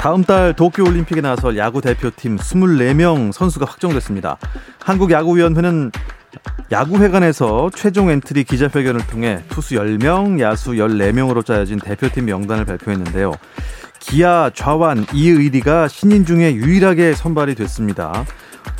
다음 달 도쿄올림픽에 나설 야구 대표팀 24명 선수가 확정됐습니다. 한국야구위원회는 야구회관에서 최종 엔트리 기자회견을 통해 투수 10명, 야수 14명으로 짜여진 대표팀 명단을 발표했는데요. 기아 좌완 이의리가 신인 중에 유일하게 선발이 됐습니다.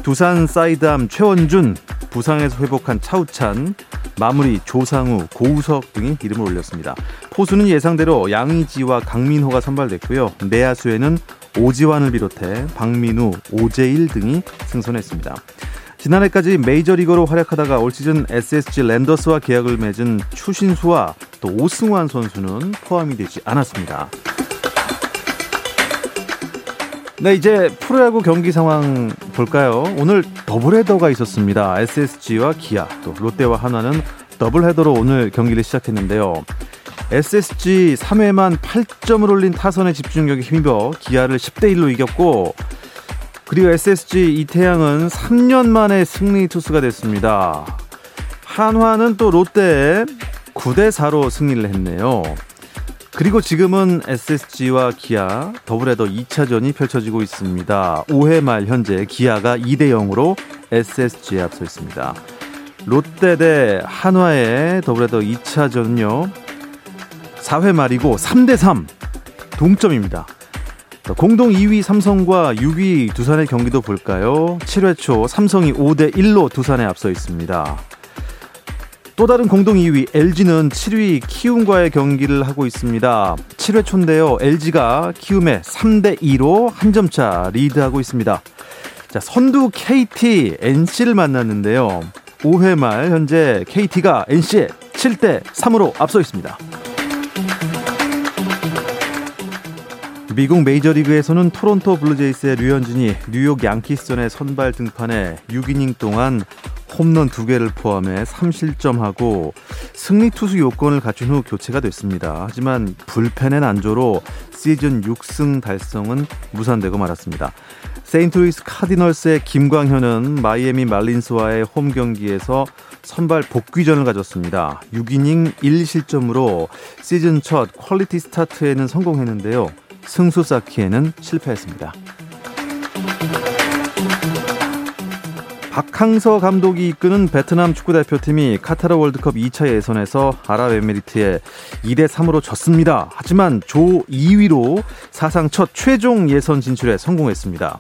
두산 사이드암 최원준, 부상에서 회복한 차우찬, 마무리 조상우, 고우석 등이 이름을 올렸습니다. 포수는 예상대로 양의지와 강민호가 선발됐고요. 내야수에는 오지환을 비롯해 박민우, 오재일 등이 승선했습니다. 지난해까지 메이저리거로 활약하다가 올 시즌 SSG 랜더스와 계약을 맺은 추신수와 또 오승환 선수는 포함이 되지 않았습니다. 네, 이제 프로야구 경기 상황 볼까요? 오늘 더블헤더가 있었습니다. SSG와 기아, 또 롯데와 한화는 더블헤더로 오늘 경기를 시작했는데요. SSG 3회만 8점을 올린 타선의 집중력에 힘입어 기아를 10대1로 이겼고, 그리고 SSG 이태양은 3년 만에 승리 투수가 됐습니다. 한화는 또 롯데에 9대4로 승리를 했네요. 그리고 지금은 SSG와 기아 더블헤더 2차전이 펼쳐지고 있습니다. 5회 말 현재 기아가 2대0으로 SSG에 앞서 있습니다. 롯데 대 한화의 더블헤더 2차전은요. 4회 말이고 3대3 동점입니다. 공동 2위 삼성과 6위 두산의 경기도 볼까요? 7회 초 삼성이 5대1로 두산에 앞서 있습니다. 또 다른 공동 2위 LG는 7위 키움과의 경기를 하고 있습니다. 7회 초인데요. LG가 키움에 3대2로 한 점차 리드하고 있습니다. 자, 선두 KT, NC를 만났는데요. 5회 말 현재 KT가 NC에 7대3으로 앞서 있습니다. 미국 메이저리그에서는 토론토 블루제이스의 류현진이 뉴욕 양키스전의 선발 등판에 6이닝 동안 홈런 2개를 포함해 3실점하고 승리 투수 요건을 갖춘 후 교체가 됐습니다. 하지만 불펜의 난조로 시즌 6승 달성은 무산되고 말았습니다. 세인트루이스 카디널스의 김광현은 마이애미 말린스와의 홈 경기에서 선발 복귀전을 가졌습니다. 6이닝 1실점으로 시즌 첫 퀄리티 스타트에는 성공했는데요. 승수 쌓기에는 실패했습니다. 박항서 감독이 이끄는 베트남 축구대표팀이 카타르 월드컵 2차 예선에서 아랍에미리트에 2대3으로 졌습니다. 하지만 조 2위로 사상 첫 최종 예선 진출에 성공했습니다.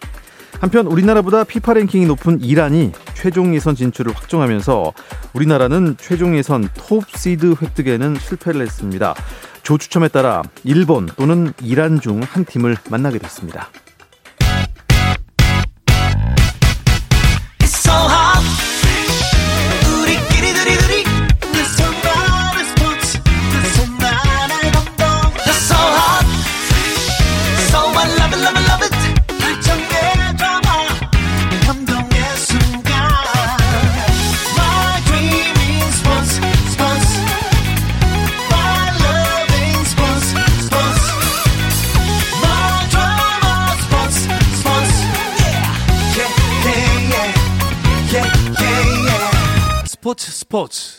한편 우리나라보다 피파 랭킹이 높은 이란이 최종 예선 진출을 확정하면서 우리나라는 최종 예선 톱시드 획득에는 실패를 했습니다. 조 추첨에 따라 일본 또는 이란 중 한 팀을 만나게 됐습니다. 스포츠.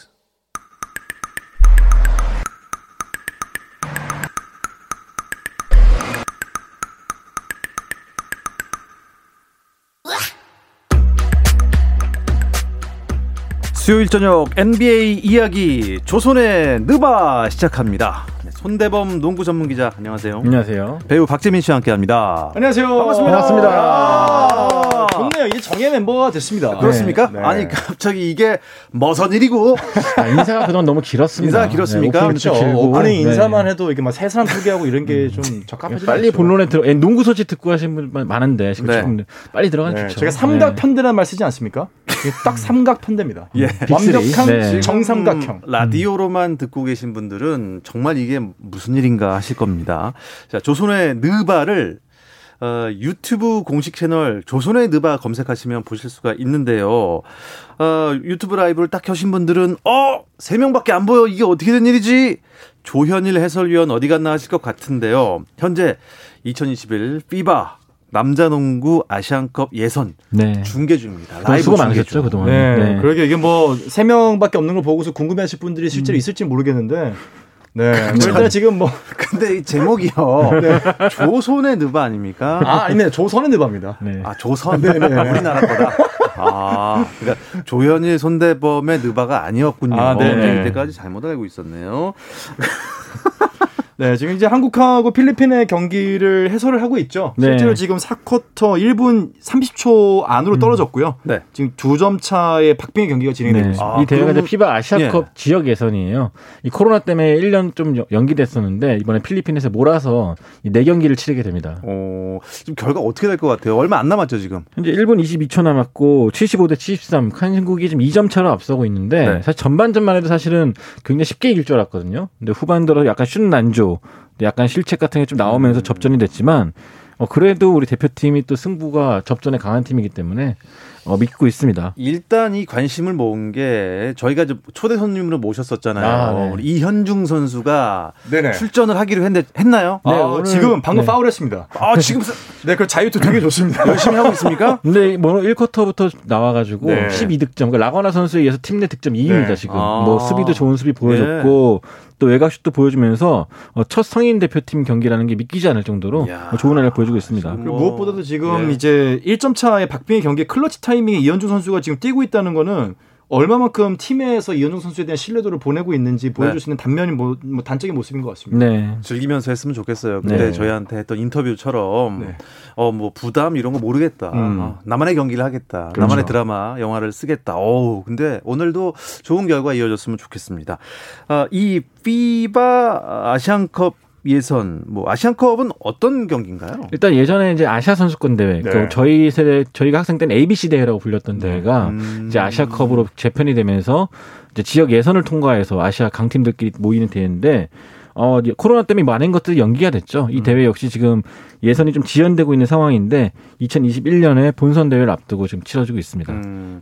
수요일 저녁 NBA 이야기 조선의 느바 시작합니다. 손대범 농구 전문 기자, 안녕하세요. 안녕하세요. 배우 박재민 씨와 함께합니다. 안녕하세요. 반갑습니다. 반갑습니다. 좋네요. 이제 정예 멤버가 됐습니다. 그렇습니까? 네. 아니 갑자기 이게 머선 일이고. 아, 인사가 그동안 너무 길었습니다. 인사가 길었습니까? 네, 그렇죠. 오프닝 인사만 네. 해도 이게 막 새 사람 소개하고 이런 게 좀 적합해지죠. 빨리 본론에 들어. 농구 소식 듣고 하신 분 많은데 지금 네. 빨리 들어가는 게 좋죠. 제가 삼각 편대란 말 쓰지 않습니까? 딱 삼각편대입니다. 예. 완벽한 네. 정삼각형. 라디오로만 듣고 계신 분들은 정말 이게 무슨 일인가 하실 겁니다. 자, 조선의 느바를 유튜브 공식 채널 조선의 느바 검색하시면 보실 수가 있는데요. 유튜브 라이브를 딱 켜신 분들은 3명밖에 안 보여. 이게 어떻게 된 일이지? 조현일 해설위원 어디 갔나 하실 것 같은데요. 현재 2021 피바 남자농구 아시안컵 예선 네. 중계 중입니다. 라이브 수고 많으셨죠 그동안. 네. 네. 그러게 이게 뭐 3명밖에 없는 걸 보고서 궁금해하실 분들이 실제로 있을지 모르겠는데. 네. 일단 지금 뭐 근데 이 제목이요. 네. 조선의 느바 아닙니까? 아, 아니네. 조선의 느바입니다. 네. 아, 조선. 네, 네. 우리나라 거다. 아, 그러니까 조현일 손대범의 느바가 아니었군요. 아, 네. 이때까지 잘못 알고 있었네요. 네, 지금 이제 한국하고 필리핀의 경기를 해설을 하고 있죠. 네. 실제로 지금 4쿼터 1분 30초 안으로 떨어졌고요. 네. 지금 2점 차의 박빙의 경기가 진행되고 네. 있습니다. 이 대회가 이제 피바 아시아컵 예. 지역 예선이에요. 이 코로나 때문에 1년 좀 연기됐었는데 이번에 필리핀에서 몰아서 4경기를 치르게 됩니다. 지금 결과 어떻게 될 것 같아요? 얼마 안 남았죠, 지금? 현재 1분 22초 남았고 75대 73. 한국이 지금 2점 차로 앞서고 있는데 네. 사실 전반전만 해도 사실은 굉장히 쉽게 이길 줄 알았거든요. 근데 후반 들어 약간 슛 난조 약간 실책 같은 게 좀 나오면서 접전이 됐지만 그래도 우리 대표팀이 또 승부가 접전에 강한 팀이기 때문에 믿고 있습니다. 일단 이 관심을 모은 게 저희가 초대 손님으로 모셨었잖아요. 아, 네. 우리 이현중 선수가 네네. 출전을 하기로 했나요? 네, 오늘, 지금 방금 네. 파울을 했습니다. 아, 지금 네, 그 자유투 되게 좋습니다. 열심히 하고 있습니까? 근데 뭐 1쿼터부터 나와가지고 네. 12득점. 그러니까 라거나 선수에 의해서 팀 내 득점 2위입니다. 네. 지금 뭐 수비도 좋은 수비 보여줬고 네. 또 외곽슛도 보여주면서 첫 성인 대표팀 경기라는 게 믿기지 않을 정도로 좋은 활약을 보여주고 있습니다. 그리고 무엇보다도 지금 네. 이제 1점 차의 박빙의 경기에 클러치 타이밍에 이현중 선수가 지금 뛰고 있다는 거는 얼마만큼 팀에서 이현중 선수에 대한 신뢰도를 보내고 있는지 보여줄 네. 수 있는 단면이 뭐 단적인 모습인 것 같습니다. 네. 즐기면서 했으면 좋겠어요. 근데 네. 저희한테 했던 인터뷰처럼 네. 뭐 부담 이런 거 모르겠다. 나만의 경기를 하겠다. 그렇죠. 나만의 드라마, 영화를 쓰겠다. 근데 오늘도 좋은 결과 이어졌으면 좋겠습니다. 이 피바 아시안컵 예선, 뭐, 아시안컵은 어떤 경기인가요? 일단 예전에 이제 아시아 선수권 대회, 네. 저희 세대, 저희가 학생 때는 ABC 대회라고 불렸던 대회가 이제 아시아컵으로 재편이 되면서 이제 지역 예선을 통과해서 아시아 강팀들끼리 모이는 대회인데, 코로나 때문에 많은 것들이 연기가 됐죠. 이 대회 역시 지금 예선이 좀 지연되고 있는 상황인데 2021년에 본선 대회를 앞두고 지금 치러지고 있습니다.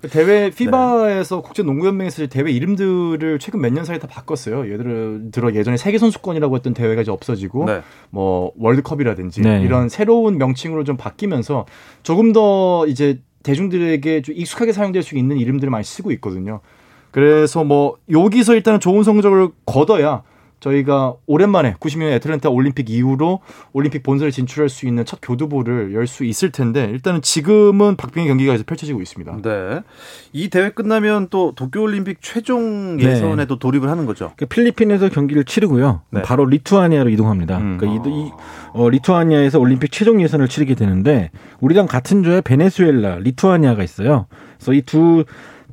대회 피바에서 네. 국제농구연맹에서 대회 이름들을 최근 몇 년 사이에 다 바꿨어요. 예를 들어 예전에 세계선수권이라고 했던 대회가 이제 없어지고 네. 뭐 월드컵이라든지 네. 이런 새로운 명칭으로 좀 바뀌면서 조금 더 이제 대중들에게 좀 익숙하게 사용될 수 있는 이름들을 많이 쓰고 있거든요. 그래서 뭐 여기서 일단은 좋은 성적을 거둬야 저희가 오랜만에 90년 애틀랜타 올림픽 이후로 올림픽 본선에 진출할 수 있는 첫 교두보를 열 수 있을 텐데 일단은 지금은 박빙의 경기가 계속 펼쳐지고 있습니다. 네, 이 대회 끝나면 또 도쿄올림픽 최종 예선에도 네. 돌입을 하는 거죠. 그러니까 필리핀에서 경기를 치르고요. 네. 바로 리투아니아로 이동합니다. 그러니까 리투아니아에서 올림픽 최종 예선을 치르게 되는데 우리랑 같은 조에 베네수엘라, 리투아니아가 있어요. 그래서 이 두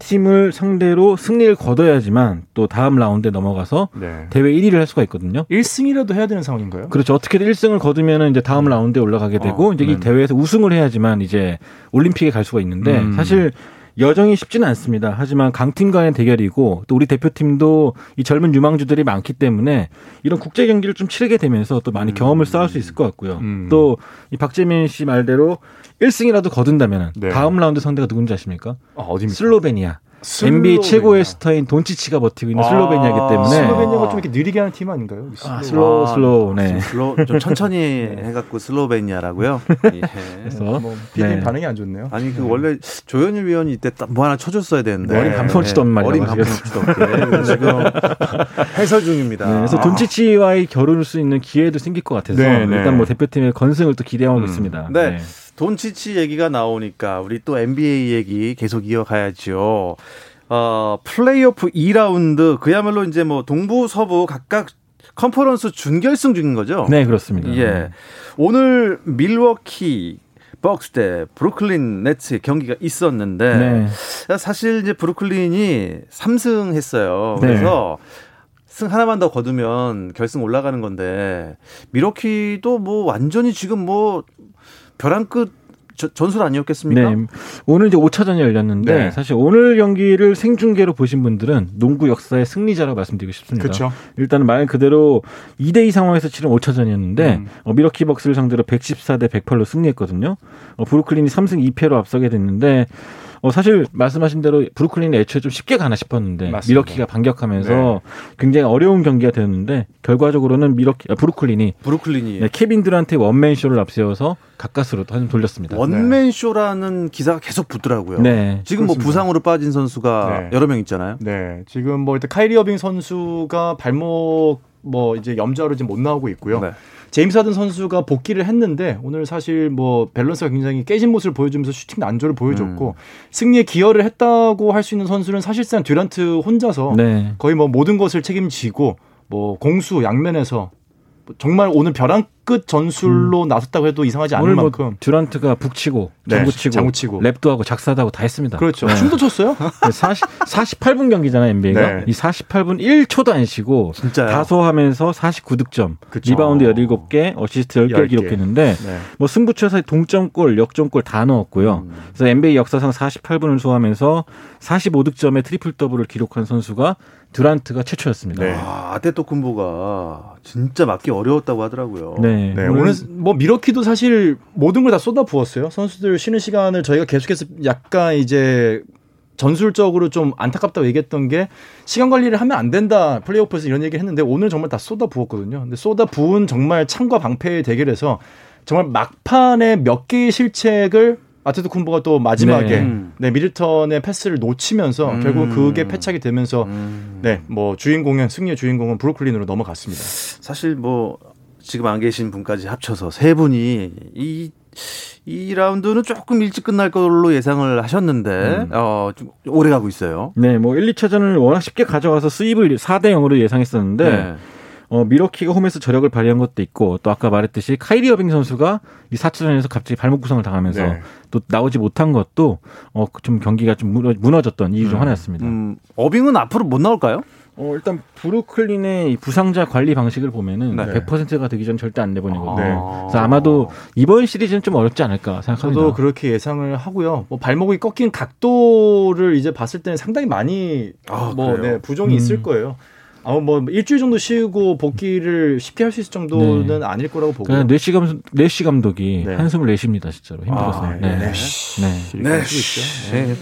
팀을 상대로 승리를 거둬야지만 또 다음 라운드에 넘어가서 네. 대회 1위를 할 수가 있거든요. 1승이라도 해야 되는 상황인가요? 그렇죠. 어떻게든 1승을 거두면 이제 다음 라운드에 올라가게 되고 이제 이 대회에서 우승을 해야지만 이제 올림픽에 갈 수가 있는데 사실 여정이 쉽지는 않습니다. 하지만 강팀 간의 대결이고 또 우리 대표팀도 이 젊은 유망주들이 많기 때문에 이런 국제 경기를 좀 치르게 되면서 또 많이 경험을 쌓을 수 있을 것 같고요. 또 이 박재민 씨 말대로 1승이라도 거둔다면 네. 다음 라운드 상대가 누군지 아십니까? 어디입니까? 슬로베니아. NBA 최고의 스타인 돈치치가 버티고 있는 슬로베니아이기 때문에 슬로베니아가 좀 이렇게 느리게 하는 팀 아닌가요? 슬로우. 좀 천천히 해갖고 슬로베니아라고요. 예. 그래서 피디 네. 반응이 안 좋네요. 아니 그 원래 조현일 위원이 이때 뭐 하나 쳐줬어야 되는데 머리 감싸지도 없는 말이야. 머리 감싸지도 없게 지금 해설 중입니다. 네. 그래서 돈치치와의 겨룰 수 있는 기회도 생길 것 같아서 일단 뭐 대표팀의 건승을 또 기대하고 있습니다. 네. 네. 돈치치 얘기가 나오니까 우리 또 NBA 얘기 계속 이어가야죠. 플레이오프 2라운드 그야말로 이제 뭐 동부 서부 각각 컨퍼런스 준결승 중인 거죠. 네, 그렇습니다. 예. 오늘 밀워키 벅스 대 브루클린 네츠 경기가 있었는데 네. 사실 이제 브루클린이 3승했어요. 그래서 네. 승 하나만 더 거두면 결승 올라가는 건데 밀워키도 뭐 완전히 지금 뭐 벼랑 끝 전술 아니었겠습니까? 네. 오늘 이제 5차전이 열렸는데 네. 사실 오늘 경기를 생중계로 보신 분들은 농구 역사의 승리자라고 말씀드리고 싶습니다. 그렇죠. 일단 말 그대로 2대2 상황에서 치른 5차전이었는데 밀워키 벅스를 상대로 114대 108로 승리했거든요. 브루클린이 3승 2패로 앞서게 됐는데 사실 말씀하신 대로 브루클린이 애초에 좀 쉽게 가나 싶었는데 맞습니다. 밀워키가 반격하면서 네. 굉장히 어려운 경기가 되었는데 결과적으로는 브루클린이 네, 케빈 드란트의 원맨쇼를 앞세워서 가까스로 한 점 돌렸습니다. 원맨쇼라는 네. 기사가 계속 붙더라고요. 네, 지금 그렇습니다. 뭐 부상으로 빠진 선수가 네. 여러 명 있잖아요. 네, 지금 뭐 일단 카이리 어빙 선수가 발목 뭐 이제 염좌로 지금 못 나오고 있고요. 네. 제임스 하든 선수가 복귀를 했는데 오늘 사실 뭐 밸런스가 굉장히 깨진 모습을 보여주면서 슈팅 난조를 보여줬고 승리에 기여를 했다고 할 수 있는 선수는 사실상 듀란트 혼자서 네. 거의 뭐 모든 것을 책임지고 뭐 공수 양면에서 정말 오늘 벼랑 끝 전술로 나섰다고 해도 이상하지 않을 만큼 오늘 뭐 듀란트가 북치고 장구치고 랩도 하고 작사도 하고 다 했습니다. 그렇죠. 네. 춤도 췄어요. 48분 경기잖아요. NBA가 네. 이 48분 1초도 안 쉬고 진짜요? 다소하면서 49득점 그쵸. 리바운드 17개 어시스트 10개 기록했는데 네. 뭐 승부처에서 동점골 역전골 다 넣었고요. 그래서 NBA 역사상 48분을 소화하면서 45득점의 트리플 더블을 기록한 선수가 듀란트가 최초였습니다. 네. 아, 아테토쿤보가 진짜 맞기 어려웠다고 하더라고요. 네. 네, 오늘 뭐 밀워키도 사실 모든 걸 다 쏟아부었어요. 선수들 쉬는 시간을 저희가 계속해서 약간 이제 전술적으로 좀 안타깝다고 얘기했던 게 시간 관리를 하면 안 된다. 플레이오프에서 이런 얘기를 했는데 오늘 정말 다 쏟아부었거든요. 근데 쏟아부은 정말 창과 방패의 대결에서 정말 막판에 몇 개의 실책을 아테토쿤보가 또 마지막에 네, 미들턴의 패스를 놓치면서 결국 그게 패착이 되면서 네, 뭐 주인공은 승리의 주인공은 브루클린으로 넘어갔습니다. 사실 뭐 지금 안 계신 분까지 합쳐서 세 분이 이 라운드는 조금 일찍 끝날 걸로 예상을 하셨는데 좀 오래 가고 있어요. 네, 뭐 1, 2차전을 워낙 쉽게 가져가서 수입을 4대 0으로 예상했었는데 네. 밀워키가 홈에서 저력을 발휘한 것도 있고 또 아까 말했듯이 카이리 어빙 선수가 이 4차전에서 갑자기 발목 부상을 당하면서 네. 또 나오지 못한 것도 좀 경기가 좀 무너졌던 이유 중 하나였습니다. 어빙은 앞으로 못 나올까요? 일단 브루클린의 부상자 관리 방식을 보면은 네. 100%가 되기 전 절대 안 내보내거든요. 네. 그래서 아마도 이번 시리즈는 좀 어렵지 않을까 생각합니다. 저도 그렇게 예상을 하고요. 뭐 발목이 꺾인 각도를 이제 봤을 때는 상당히 많이 부종이 있을 거예요. 뭐 일주일 정도 쉬고 복귀를 쉽게 할 수 있을 정도는 네. 아닐 거라고 보고요. 네시 감독이 네. 한숨을 내쉽니다. 진짜로 힘들어서. 네.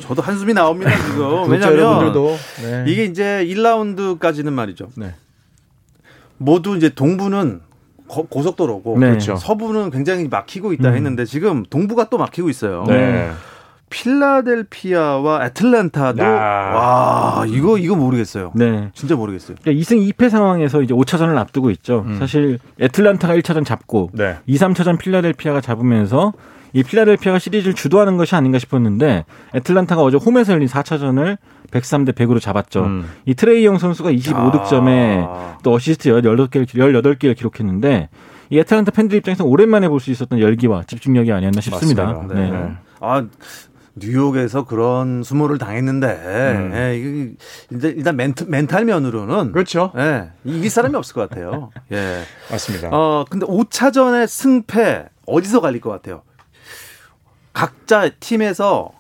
저도 한숨이 나옵니다. 이거 왜냐하면 네. 이게 이제 1라운드까지는 말이죠. 네. 모두 이제 동부는 고속도로고 네. 그렇죠. 서부는 굉장히 막히고 있다 했는데 지금 동부가 또 막히고 있어요. 네. 필라델피아와 애틀랜타도 와 이거 모르겠어요. 네, 진짜 모르겠어요. 그러니까 2승 2패 상황에서 이제 5차전을 앞두고 있죠. 사실 애틀랜타가 1차전 잡고 네. 2, 3차전 필라델피아가 잡으면서 이 필라델피아가 시리즈를 주도하는 것이 아닌가 싶었는데 애틀랜타가 어제 홈에서 열린 4차전을 103대 100으로 잡았죠. 이 트레이 영 선수가 25득점에 또 어시스트 18개를 기록했는데 이 애틀랜타 팬들 입장에서 오랜만에 볼 수 있었던 열기와 집중력이 아니었나 싶습니다. 네. 네. 뉴욕에서 그런 수모를 당했는데 예, 이게 일단 멘탈 면으로는 그렇죠. 예, 이길 사람이 없을 것 같아요. 예, 맞습니다. 근데 5차전의 승패 어디서 갈릴 것 같아요? 각자 팀에서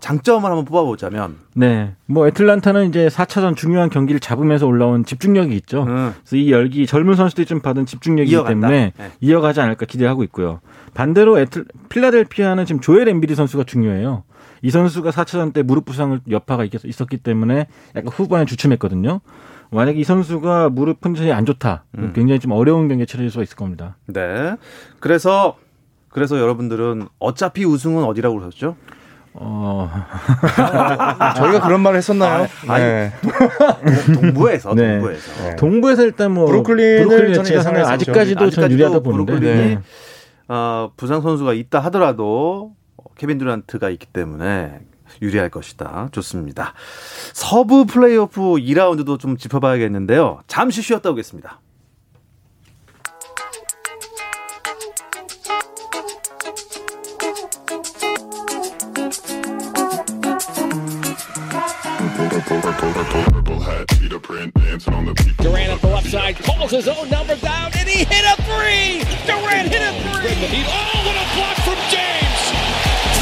장점을 한번 뽑아보자면 네, 뭐 애틀랜타는 이제 4차전 중요한 경기를 잡으면서 올라온 집중력이 있죠. 그래서 이 열기 젊은 선수들이 좀 받은 집중력이기 때문에 네. 이어가지 않을까 기대하고 있고요. 반대로 필라델피아는 지금 조엘 엠비드 선수가 중요해요. 이 선수가 4차전 때 무릎 부상을 여파가 있었기 때문에 약간 후반에 주춤했거든요. 만약에 이 선수가 무릎 컨디션이 안 좋다, 굉장히 좀 어려운 경기에 치러질 수가 있을 겁니다. 네, 그래서 여러분들은 어차피 우승은 어디라고 그러셨죠? 저희가 그런 말을 했었나요? 네. 동부에서 일단 뭐 브루클린 저는 아직까지도 전 유리하다 보는데 브루클린이 부상 선수가 있다 하더라도 케빈 듀란트가 있기 때문에 유리할 것이다. 좋습니다. 서부 플레이오프 2라운드도 좀 짚어봐야겠는데요. 잠시 쉬었다 오겠습니다. Durant at the left side calls his own number down and he hit a three. Durant hit a three. Oh, what a block from James.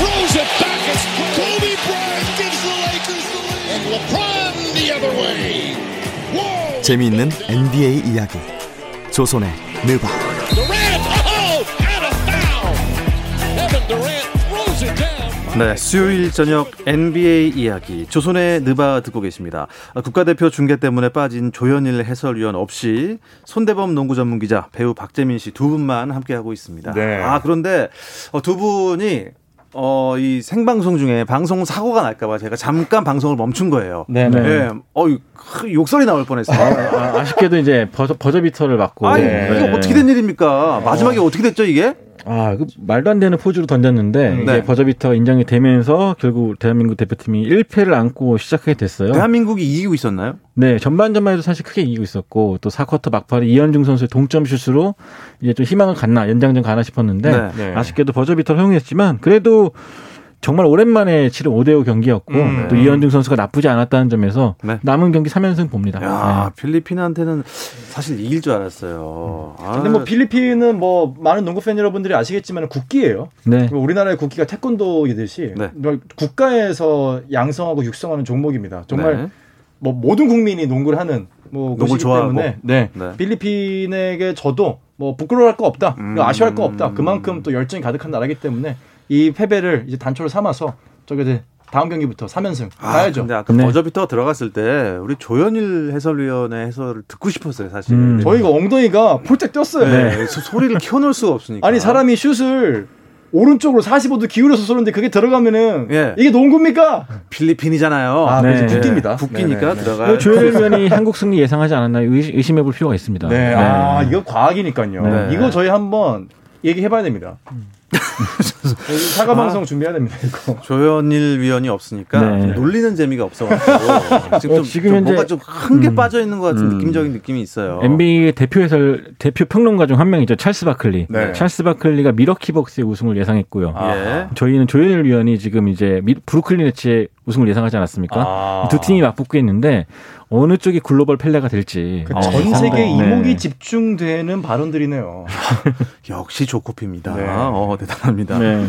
throws it back. It's Kobe Bryant gives the Lakers the lead. And LeBron the other way. Whoa. 재미있는 NBA 이야기. 조선의 느바. 네, 수요일 저녁 NBA 이야기 조선의 느바 듣고 계십니다. 국가대표 중계 때문에 빠진 조현일 해설위원 없이 손대범 농구 전문기자, 배우 박재민 씨 두 분만 함께하고 있습니다. 네. 아, 그런데 두 분이 이 생방송 중에 방송 사고가 날까봐 제가 잠깐 방송을 멈춘 거예요. 네네. 네. 욕설이 나올 뻔했어요. 아쉽게도 이제 버저비터를 맞고. 아니, 네. 이거 어떻게 된 일입니까? 마지막에 어떻게 됐죠, 이게? 아, 그 말도 안 되는 포즈로 던졌는데 네. 이제 버저비터 인정이 되면서 결국 대한민국 대표팀이 1패를 안고 시작하게 됐어요. 대한민국이 이기고 있었나요? 네, 전반전만 해도 사실 크게 이기고 있었고 또 4쿼터 막판에 이현중 선수의 동점 슛으로 이제 좀 희망을 갖나, 연장전 가나 싶었는데 네. 네. 아쉽게도 버저비터를 허용했지만 그래도 정말 오랜만에 치른 5대5 경기였고 또 이현중 선수가 나쁘지 않았다는 점에서 네. 남은 경기 3연승 봅니다. 야, 네. 필리핀한테는 사실 이길 줄 알았어요. 근데 뭐 필리핀은 뭐 많은 농구 팬 여러분들이 아시겠지만 국기예요. 네. 우리나라의 국기가 태권도이듯이 네. 국가에서 양성하고 육성하는 종목입니다. 정말 네. 뭐 모든 국민이 농구를 하는 뭐 농구를 좋아하고 때문에 네. 네. 필리핀에게 저도 뭐 부끄러워할 거 없다, 아쉬워할 거 없다. 그만큼 또 열정이 가득한 나라이기 때문에. 이 패배를 이제 단초로 삼아서 저기 다음 경기부터 3연승 가야죠. 근데 아까 버저비터가 들어갔을 때 우리 조현일 해설위원의 해설을 듣고 싶었어요, 사실. 저희가 엉덩이가 폴짝 뛰었어요. 네. 소리를 키워놓을 수가 없으니까. 아니, 사람이 슛을 오른쪽으로 45도 기울여서 쏘는데 그게 들어가면은 예. 이게 농구입니까? 필리핀이잖아요. 아, 네. 국기입니다. 국기니까 들어가요. 조현일 위원이 한국 승리 예상하지 않았나 의심해 볼 필요가 있습니다. 네. 네. 아, 이거 과학이니까요. 네. 이거 저희 한번 얘기해봐야 됩니다. 사과 방송 준비해야 됩니다. 이거. 조현일 위원이 없으니까 네. 놀리는 재미가 없어가지고 지금 현재 뭔가 좀 큰 게 빠져 있는 것 같은 느낌적인 느낌이 있어요. NBA 대표 평론가 중 한 명이죠, 찰스 바클리. 네. 찰스 바클리가 밀워키 벅스의 우승을 예상했고요. 아. 저희는 조현일 위원이 지금 이제 브루클린 네츠의 우승을 예상하지 않았습니까? 아. 두 팀이 맞붙고 있는데. 어느 쪽이 글로벌 펠레가 될지. 그 전 세계 이목이 네. 집중되는 발언들이네요. 역시 조코피입니다. 네. 대단합니다. 네.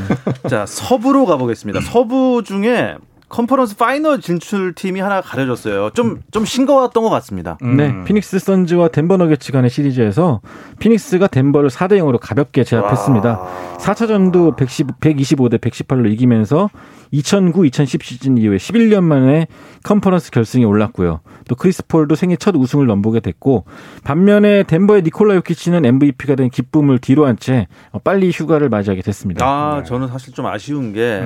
자, 서부로 가보겠습니다. 서부 중에 컨퍼런스 파이널 진출팀이 하나 가려졌어요. 좀 싱거웠던 것 같습니다. 네, 피닉스 선즈와 덴버 너겟츠 간의 시리즈에서 피닉스가 덴버를 4대0으로 가볍게 제압했습니다. 와. 4차전도 125대 118로 이기면서 2009-2010 시즌 이후에 11년 만에 컨퍼런스 결승에 올랐고요. 또 크리스 폴도 생애 첫 우승을 넘보게 됐고, 반면에 덴버의 니콜라 요키치는 MVP가 된 기쁨을 뒤로 한 채 빨리 휴가를 맞이하게 됐습니다. 아, 네. 저는 사실 좀 아쉬운 게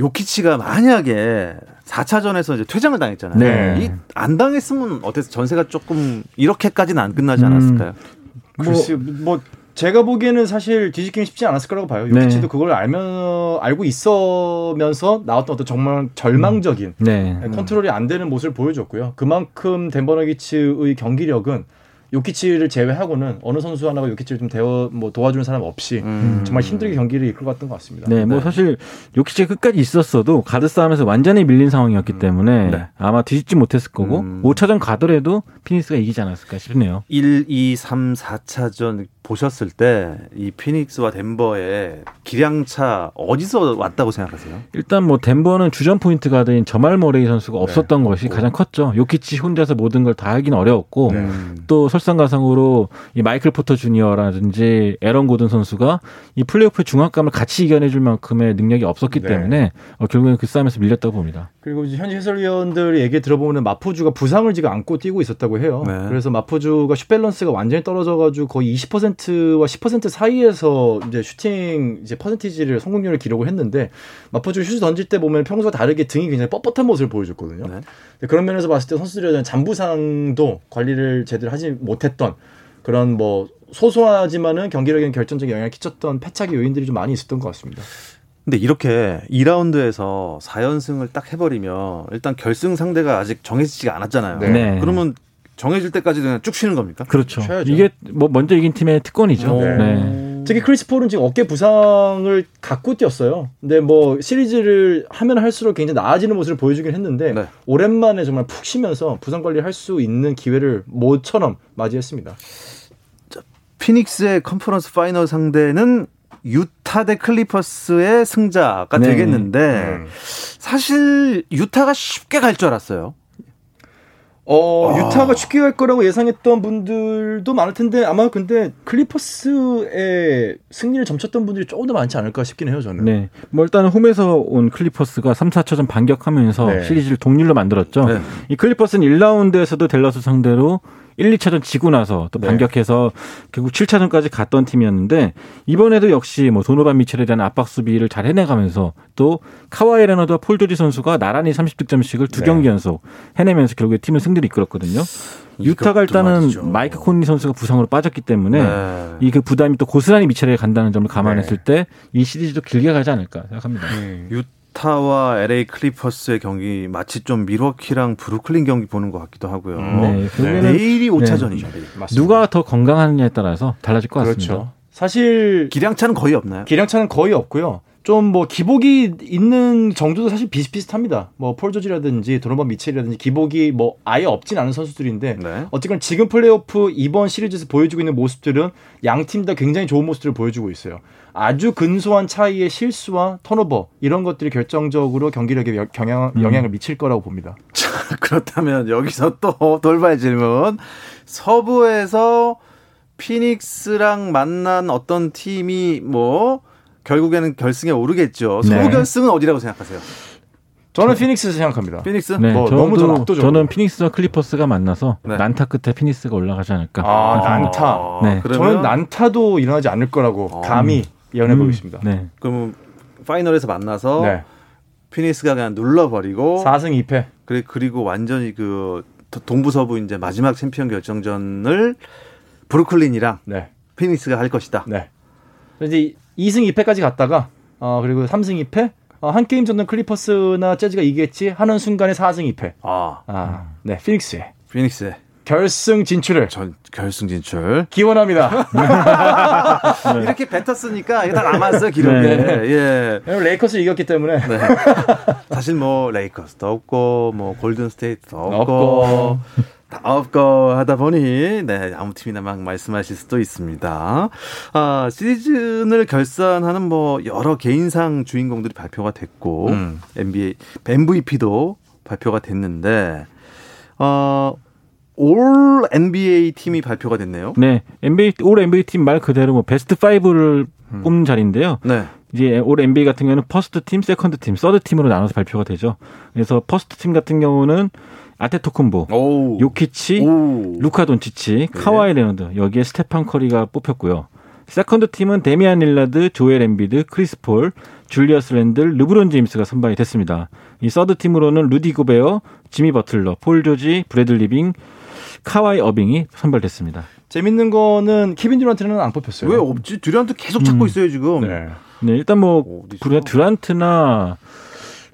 요키치가 만약에 4차전에서 이제 퇴장을 당했잖아요. 네. 안 당했으면 어땠어? 전세가 조금 이렇게까지는 안 끝나지 않았을까요? 글쎄요. 뭐 제가 보기에는 사실 뒤집기는 쉽지 않았을 거라고 봐요. 요키치도 네. 그걸 알고 있으면서 나왔던 어떤 정말 절망적인 네. 컨트롤이 안 되는 모습을 보여줬고요. 그만큼 덴버 너겟츠의 경기력은 요키치를 제외하고는 어느 선수 하나가 요키치를 좀 도와주는 사람 없이 정말 힘들게 경기를 이끌고 갔던 것 같습니다. 네, 뭐 사실 요키치가 끝까지 있었어도 가드 싸움에서 완전히 밀린 상황이었기 때문에 네. 아마 뒤집지 못했을 거고 5차전 가더라도 피닉스가 이기지 않았을까 싶네요. 1, 2, 3, 4차전 보셨을 때 이 피닉스와 덴버의 기량차 어디서 왔다고 생각하세요? 일단 뭐 덴버는 주전 포인트 가드인 저말 머레이 선수가 없었던 네. 것이 가장 컸죠. 요키치 혼자서 모든 걸 다 하긴 어려웠고 네. 또 설상가상으로 이 마이클 포터 주니어라든지 에런 고든 선수가 이 플레이오프의 중압감을 같이 이겨내줄 만큼의 능력이 없었기 네. 때문에 결국에는 그 싸움에서 밀렸다고 봅니다. 그리고 이제 현지 해설위원들 얘기 들어보면 마포주가 부상을 지금 안고 뛰고 있었다고 해요. 네. 그래서 마포주가 슛밸런스가 완전히 떨어져가지고 거의 20%와 10% 사이에서 이제 슈팅 이제 퍼센티지를 성공률을 기록을 했는데 마포주 슛 던질 때 보면 평소와 다르게 등이 굉장히 뻣뻣한 모습을 보여줬거든요. 네. 그런 면에서 봤을 때 선수들이 잔부상도 관리를 제대로 하지 못했던 그런 뭐 소소하지만은 경기력에는 결정적인 영향을 끼쳤던 패착의 요인들이 좀 많이 있었던 것 같습니다. 근데 이렇게 2라운드에서 4연승을 딱 해버리면 일단 결승 상대가 아직 정해지지가 않았잖아요. 네. 그러면 정해질 때까지 그냥 쭉 쉬는 겁니까? 그렇죠. 쉬어야죠. 이게 뭐 먼저 이긴 팀의 특권이죠. 네. 네. 특히 크리스 폴은 지금 어깨 부상을 갖고 뛰었어요. 근데 뭐 시리즈를 하면 할수록 굉장히 나아지는 모습을 보여주긴 했는데 네. 오랜만에 정말 푹 쉬면서 부상 관리를 할 수 있는 기회를 모처럼 맞이했습니다. 피닉스의 컨퍼런스 파이널 상대는 유타 대 클리퍼스의 승자가 네. 되겠는데 사실 유타가 쉽게 갈 줄 알았어요. 유타가 쉽게 갈 거라고 예상했던 분들도 많을 텐데 아마 근데 클리퍼스의 승리를 점쳤던 분들이 조금 더 많지 않을까 싶긴 해요, 저는. 네. 뭐 일단은 홈에서 온 클리퍼스가 3, 4차전 반격하면서 네. 시리즈를 동률로 만들었죠. 네. 이 클리퍼스는 1라운드에서도 댈러스 상대로 1, 2차전 지고 나서 또 반격해서 네. 결국 7차전까지 갔던 팀이었는데 이번에도 역시 뭐 도노반 미첼에 대한 압박 수비를 잘 해내가면서 또 카와이 레너드와 폴 조지 선수가 나란히 30득점씩을 두 경기 연속 해내면서 결국에 팀을 승리를 이끌었거든요. 유타가 일단은 맞죠. 마이크 콘리 선수가 부상으로 빠졌기 때문에 이 그 부담이 또 고스란히 미첼에게 간다는 점을 감안했을 때 이 시리즈도 길게 가지 않을까 생각합니다. 유타와 LA 클리퍼스의 경기 마치 좀 밀워키랑 브루클린 경기 보는 것 같기도 하고요. 네. 내일이 5차전이죠. 네. 누가 더 건강하느냐에 따라서 달라질 것 같습니다. 그렇죠. 사실 기량차는 거의 없나요? 기량차는 거의 없고요. 좀 뭐 기복이 있는 정도도 사실 비슷비슷합니다. 뭐 폴 조지라든지 도노반 미첼이라든지 기복이 뭐 아예 없진 않은 선수들인데 네. 어쨌건 지금 플레이오프 이번 시리즈에서 보여주고 있는 모습들은 양 팀 다 굉장히 좋은 모습들을 보여주고 있어요. 아주 근소한 차이의 실수와 턴오버 이런 것들이 결정적으로 경기력에 영향을 미칠 거라고 봅니다. 자, 그렇다면 여기서 또 돌발 질문. 서부에서 피닉스랑 만난 어떤 팀이 뭐 결국에는 결승에 오르겠죠. 서부 네. 결승은 어디라고 생각하세요? 저는 피닉스에서 생각합니다. 피닉스? 네, 뭐 너무 저는 압도적으로. 저는 피닉스와 클리퍼스가 만나서 네. 난타 끝에 피닉스가 올라가지 않을까. 아, 난타. 네. 그러면... 저는 난타도 일어나지 않을 거라고 감히 예언해보고 있습니다. 네. 그럼 파이널에서 만나서 네. 피닉스가 그냥 눌러버리고 4승 2패. 그리고 완전히 그 동부서부 이제 마지막 챔피언 결정전을 브루클린이랑 네. 피닉스가 할 것이다. 네. 이제 2승 2패까지 갔다가 그리고 3승 2패 한 게임 정도는 클리퍼스나 재즈가 이기겠지 하는 순간에 4승 2패. 네, 피닉스에 결승 진출을 전 결승 진출 기원합니다. 네. 이렇게 뱉었으니까 이게 다 남았어요, 기록에. 네. 예. 레이커스 이겼기 때문에. 네. 사실 뭐 레이커스도 없고 뭐 골든 스테이트도 없고 다 없고 하다 보니 네 아무 팀이나 막 말씀하실 수도 있습니다. 아, 시즌을 결산하는 뭐 여러 개인상 주인공들이 발표가 됐고 MVP도 발표가 됐는데 올 NBA 팀이 발표가 됐네요. 네, 올 NBA 팀 말 그대로 뭐 베스트 5를 뽑는 자리인데요. 네. 이제 올 NBA 같은 경우는 퍼스트 팀, 세컨드 팀, 서드 팀으로 나눠서 발표가 되죠. 그래서 퍼스트 팀 같은 경우는 아테토쿤보, 오우. 요키치, 오우. 루카 돈치치, 카와이 레너드 여기에 스테판 커리가 뽑혔고요. 세컨드 팀은 데미안 릴라드, 조엘 엠비드, 크리스 폴, 줄리어스 랜들, 르브론 제임스가 선발이 됐습니다. 이 서드 팀으로는 루디 고베어, 지미 버틀러, 폴 조지, 브래들리 빙, 카와이 어빙이 선발됐습니다. 재밌는 거는 케빈 듀란트는 안 뽑혔어요. 왜 없지? 듀란트 계속 찾고 있어요 지금. 네, 일단 뭐 듀란트나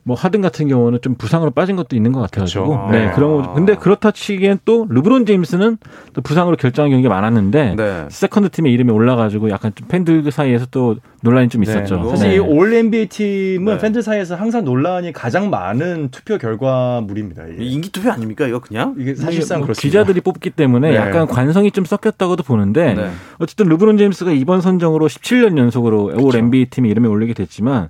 뭐 하든 같은 경우는 좀 부상으로 빠진 것도 있는 것 같아가지고. 그렇죠. 네, 그런. 근데 그렇다 치기엔 또 르브론 제임스는 또 부상으로 결정한 경기가 많았는데 네. 세컨드 팀의 이름이 올라가지고 약간 좀 팬들 사이에서 또 논란이 좀 있었죠. 네. 사실 이 올 NBA 팀은 네. 팬들 사이에서 항상 논란이 가장 많은 투표 결과물입니다. 이게. 인기 투표 아닙니까 이거 그냥? 이게 사실상 뭐 그렇습니다. 기자들이 뽑기 때문에 네. 약간 관성이 좀 섞였다고도 보는데 네. 어쨌든 르브론 제임스가 이번 선정으로 17년 연속으로 그렇죠. 올 NBA 팀의 이름이 올리게 됐지만.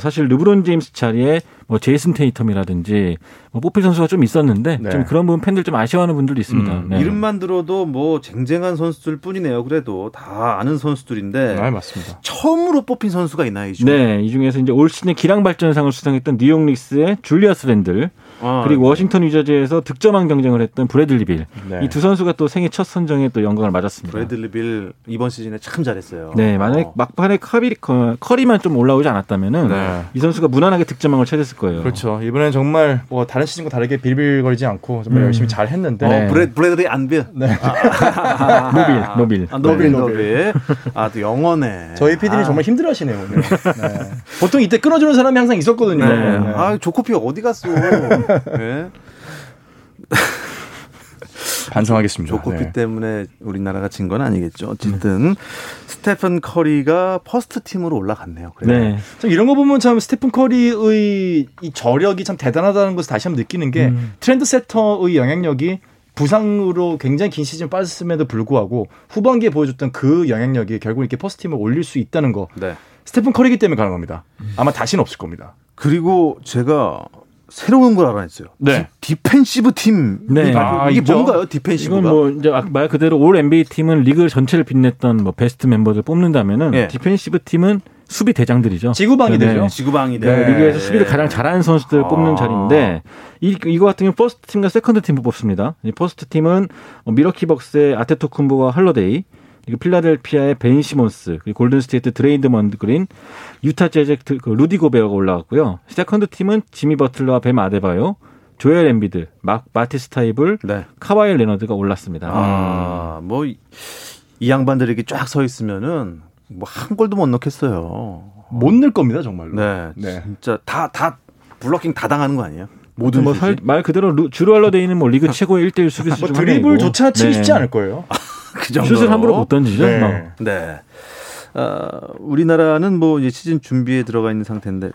사실 르브론 제임스 자리에 뭐 제이슨 테이텀이라든지 뭐 뽑힐 선수가 좀 있었는데 네. 좀 그런 부분 팬들 좀 아쉬워하는 분들도 있습니다. 네. 이름만 들어도 뭐 쟁쟁한 선수들 뿐이네요. 그래도 다 아는 선수들인데. 네, 맞습니다. 처음으로 뽑힌 선수가 있나요, 이 중에? 네, 이 중에서 이제 올 시즌 기량 발전상을 수상했던 뉴욕 닉스의 줄리어스 랜들 그리고 워싱턴 유저지에서 득점왕 경쟁을 했던 브래들리 빌. 네. 이 두 선수가 또 생애 첫 선정에 또 영광을 맞았습니다. 브래들리 빌 이번 시즌에 참 잘했어요. 네, 만약에 막판에 커리만 좀 올라오지 않았다면은 네. 이 선수가 무난하게 득점왕을 차지했을 거예요. 그렇죠. 이번에는 정말 뭐 다른 시즌과 다르게 빌빌거리지 않고 정말 열심히 잘 했는데. 네. 브래들리 안빌. 네. 노빌. 아, 또 영어네. 저희 PD님 정말 힘들어하시네요 오늘. 네. 보통 이때 끊어주는 사람이 항상 있었거든요. 네. 네. 아, 조코피 어디 갔어? 네. 반성하겠습니다. 조코피 네. 때문에 우리나라가 진 건 아니겠죠. 어쨌든 스테픈 커리가 퍼스트 팀으로 올라갔네요. 네. 참 이런 거 보면 참 스테픈 커리의 이 저력이 참 대단하다는 것을 다시 한번 느끼는 게 트렌드 세터의 영향력이 부상으로 굉장히 긴 시즌 빠졌음에도 불구하고 후반기에 보여줬던 그 영향력이 결국 이렇게 퍼스트팀을 올릴 수 있다는 거. 네. 스테픈 커리기 때문에 가능합니다. 아마 다시는 없을 겁니다. 그리고 제가 새로운 걸 알아냈어요. 네. 디펜시브 팀. 네. 아, 이게 있죠? 뭔가요? 디펜시브가. 이건 뭐 이제 말 그대로 올 NBA 팀은 리그 전체를 빛냈던 뭐 베스트 멤버들 뽑는다면은 네. 디펜시브 팀은 수비 대장들이죠. 지구방이 네. 되죠. 지구방이 네. 네. 리그에서 수비를 가장 잘하는 선수들을 뽑는 자리인데 이거 같은 경우 퍼스트 팀과 세컨드 팀을 뽑습니다. 퍼스트 팀은 밀워키 벅스의 아테토쿤보와 할러데이, 그리고 필라델피아의 벤 시몬스, 그리고 골든스테이트 드레이드먼드 그린, 유타 재즈 그 루디 고베어가 올라갔고요. 세컨드 팀은 지미 버틀러와 뱀 아데바요, 조엘 엠비드, 마티스 타이블, 네. 카와이 레너드가 올랐습니다. 아, 뭐 이 양반들에게 쫙 서 있으면은 뭐 한 골도 못 넣겠어요. 못 넣을 겁니다, 정말로. 네, 네. 진짜 다 블러킹 다 당하는 거 아니에요? 모든 뭐 말 그대로 주루 할러데이는 뭐 리그 최고의 1대1 수비수 중 하나이고 드리블조차 치기 쉽지 않을 거예요. 그 정도. 슛을 함부로 못 던지죠. 네. 네. 우리나라는 뭐 이제 시즌 준비에 들어가 있는 상태인데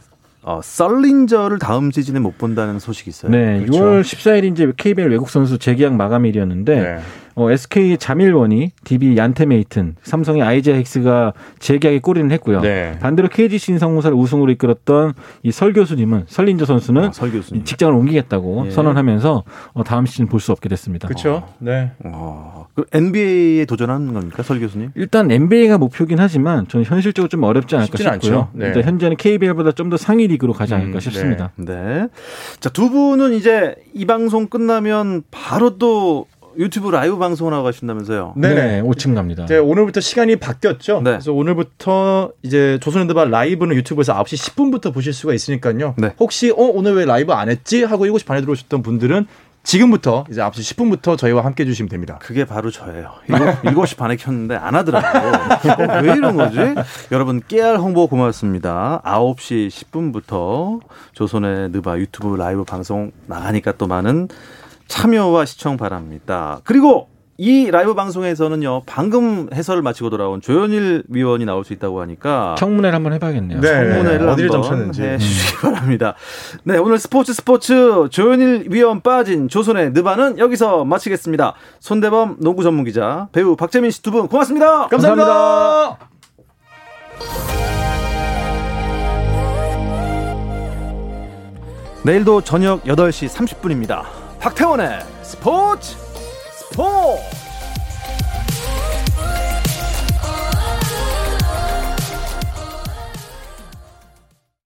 썰린저를 다음 시즌에 못 본다는 소식이 있어요. 네, 그렇죠. 6월 14일이 이제 KBL 외국 선수 재계약 마감일이었는데 네. SK의 자밀원이 DB 얀테메이튼, 삼성의 아이제 헥스가 재계약에 골인을 했고요. 네. 반대로 KG 신성공사를 우승으로 이끌었던 이 설린저 선수는 직장을 옮기겠다고 예. 선언하면서 다음 시즌 볼 수 없게 됐습니다. 그렇죠. 네. 그럼 NBA에 도전하는 겁니까, 설 교수님? 일단 NBA가 목표긴 하지만 저는 현실적으로 좀 어렵지 않을까 싶고요. 네. 일단 현재는 KBL보다 좀 더 상위 리그로 가지 않을까 싶습니다. 네. 네. 자, 두 분은 이제 이 방송 끝나면 바로 또 유튜브 라이브 방송을 하고 가신다면서요? 네네. 5층 갑니다. 네, 오늘부터 시간이 바뀌었죠. 네. 그래서 오늘부터 이제 조선핸드볼 라이브는 유튜브에서 9시 10분부터 보실 수가 있으니까요. 네. 혹시 오늘 왜 라이브 안 했지? 하고 7시 반에 들어오셨던 분들은 지금부터 이제 9시 10분부터 저희와 함께 해 주시면 됩니다. 그게 바로 저예요. 7시 반에 켰는데 안 하더라고요. 왜 이런 거지? 여러분 깨알 홍보 고맙습니다. 9시 10분부터 조선의 느바 유튜브 라이브 방송 나가니까 또 많은 참여와 시청 바랍니다. 그리고 이 라이브 방송에서는요, 방금 해설을 마치고 돌아온 조현일 위원이 나올 수 있다고 하니까 청문회를 한번 해봐야겠네요. 네, 청문회를 어디를 점쳤는지 해주시기 바랍니다. 네, 오늘 스포츠 조현일 위원 빠진 조선의 느바는 여기서 마치겠습니다. 손대범 농구 전문 기자, 배우 박재민 씨 두 분 고맙습니다. 감사합니다. 내일도 저녁 8시 30분입니다. 박태원의 스포츠